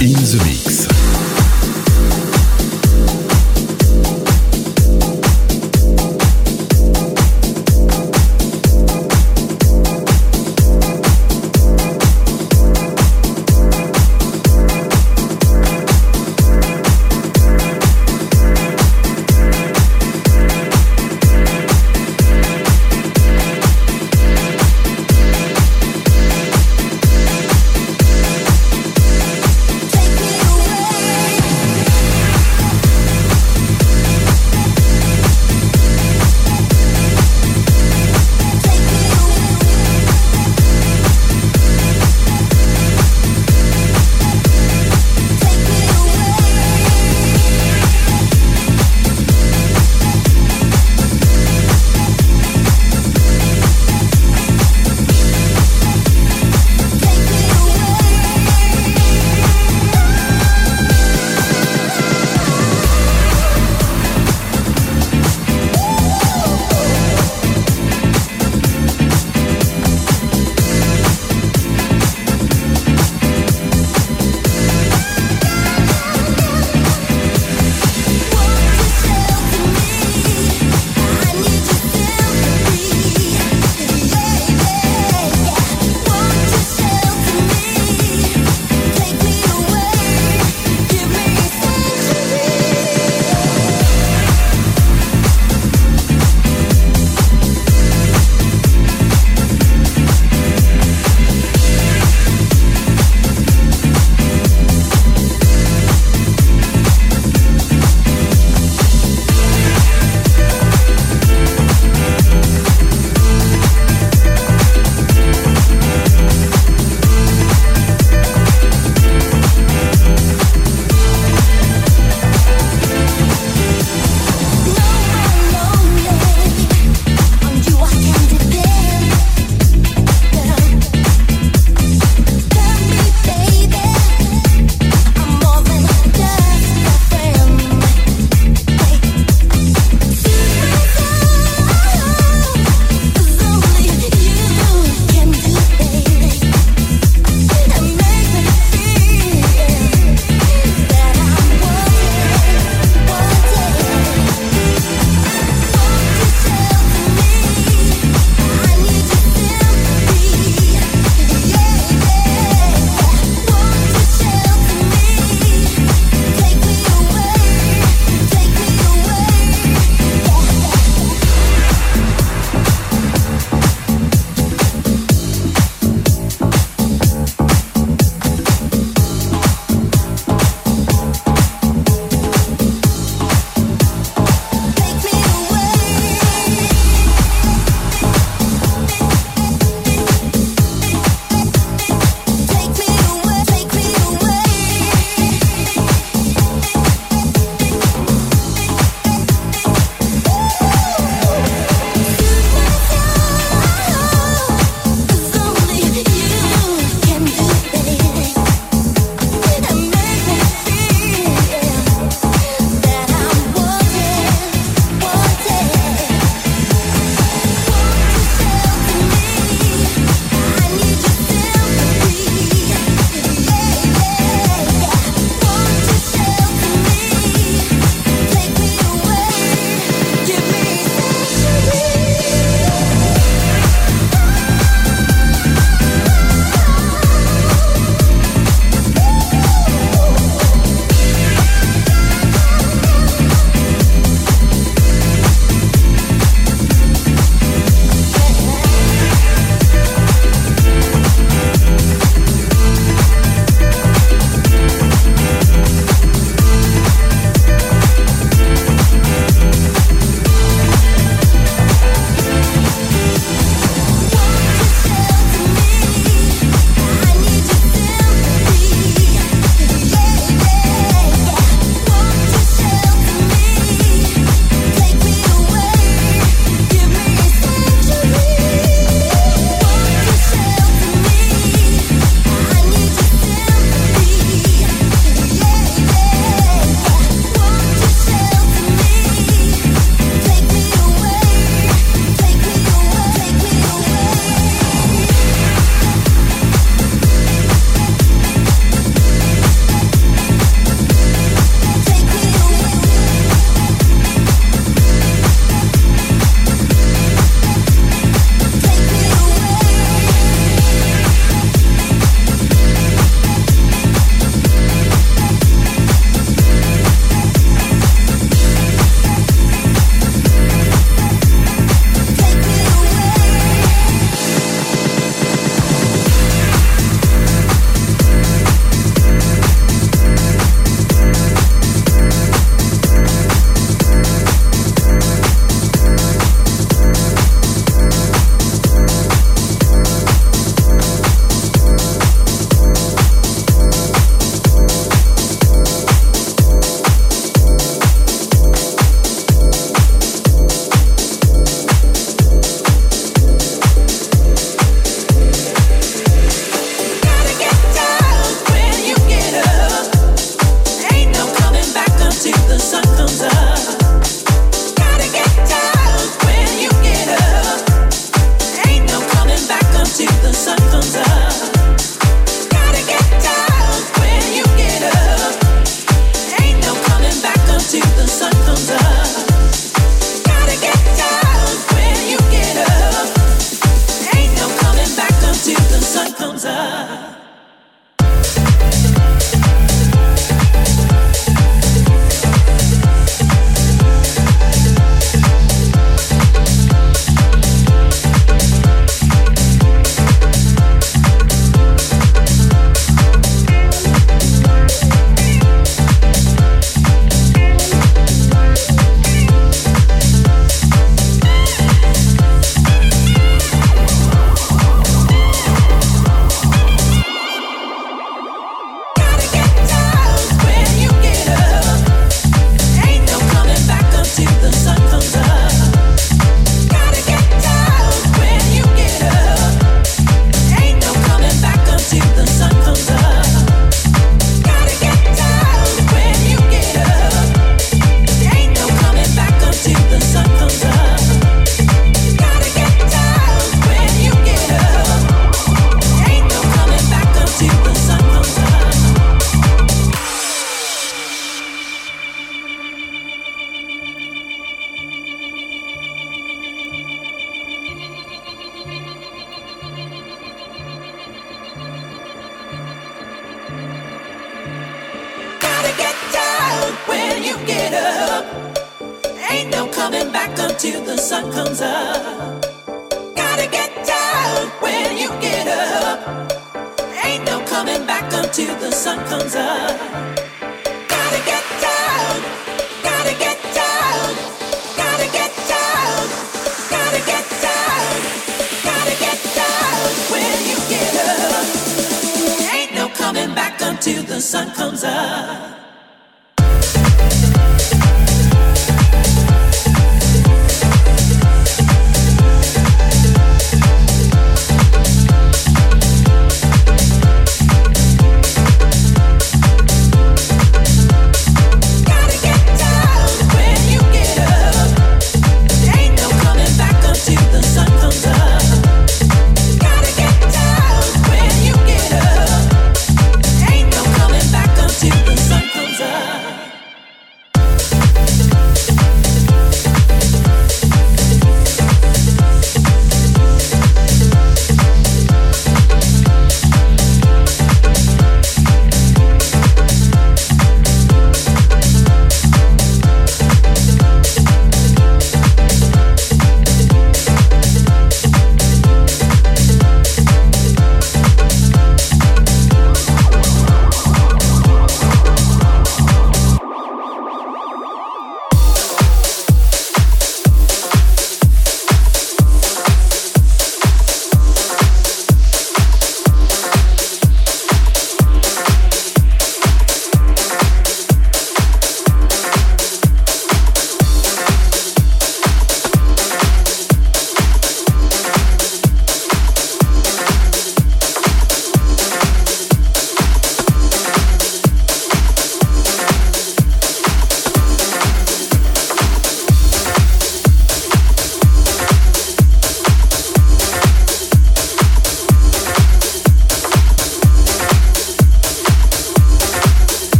In the Mix. Take me away.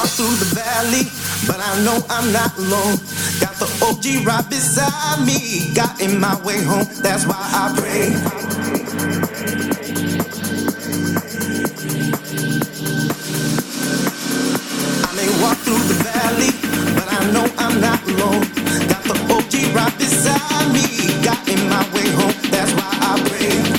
walk through the valley, but I know I'm not alone. Got the OG right beside me, got in my way home. That's why I pray. I may walk through the valley, but I know I'm not alone. Got the OG right beside me, got in my way home. That's why I pray.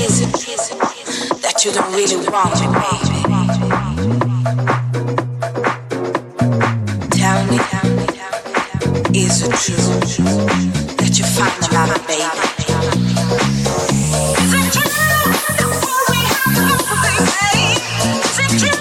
is it that you don't really want it, baby? Tell me, is it true that you find them out, baby? Is it true that what we have to do, baby? Is it true?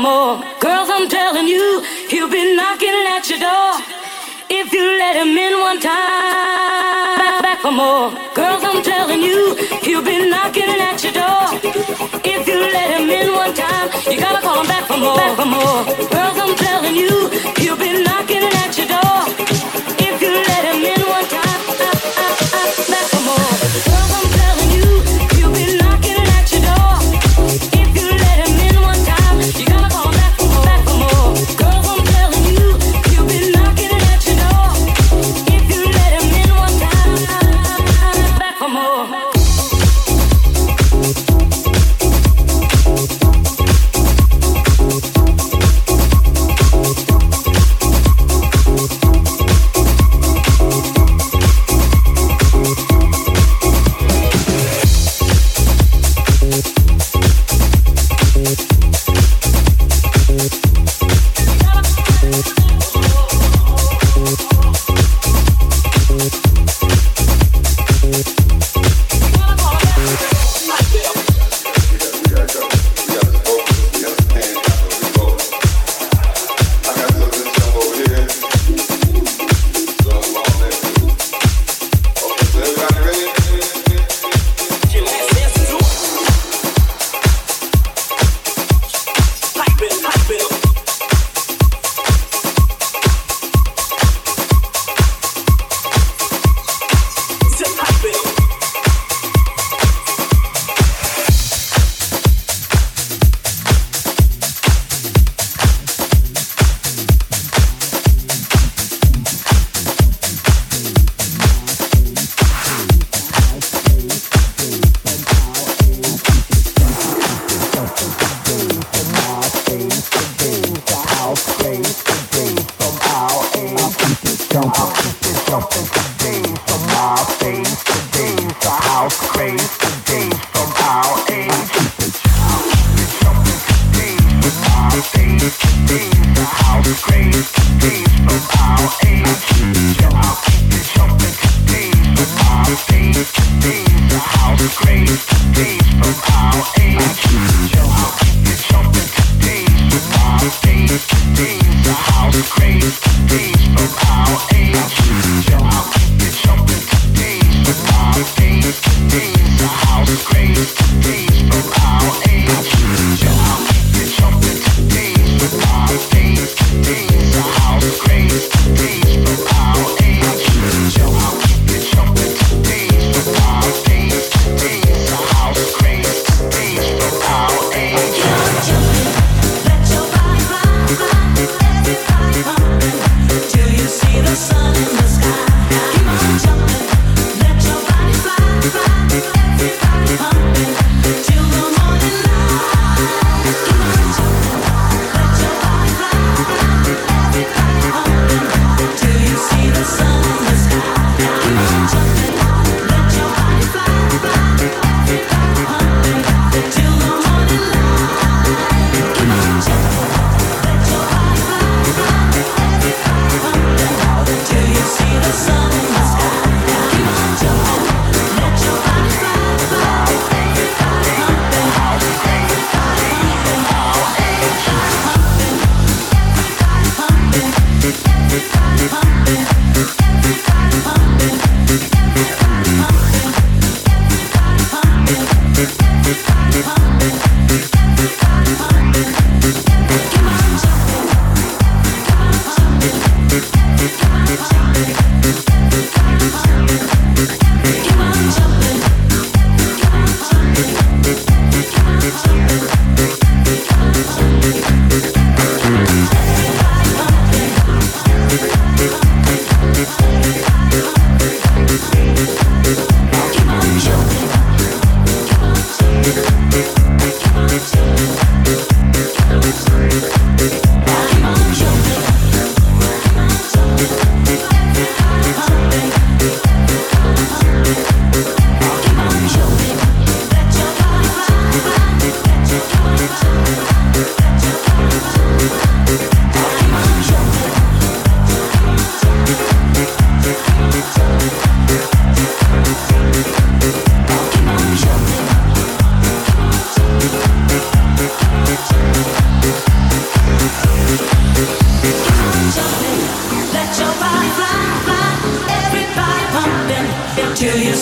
more. Girls, I'm telling you, he'll be knocking at your door. If you let him in one time, back for more. Girls, I'm telling you, he'll be knocking at your door. If you let him in one time, you gotta call him back for more. Back for more. Girls, I'm telling you, he'll be knocking at your door. If you let him in one time, back for more. Girls, I'm telling you, he'll be knocking at your door. If you let him in one time, you gotta call him back for more. Back for more. Girls, I'm telling you, he'll be knocking at your door. If you let him in one time, back for more.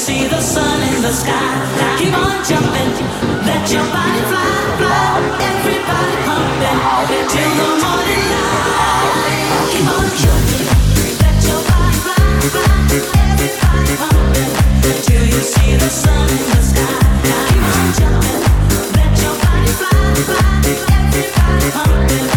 see the sun in the sky. Keep on jumping, let your body fly, fly. Everybody pumping till the morning light. Keep on jumping, let your body fly, fly. Everybody pumping till you see the sun in the sky. Keep on jumping, let your body fly, fly. Everybody pumping, everybody pumping.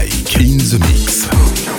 Mike in the mix.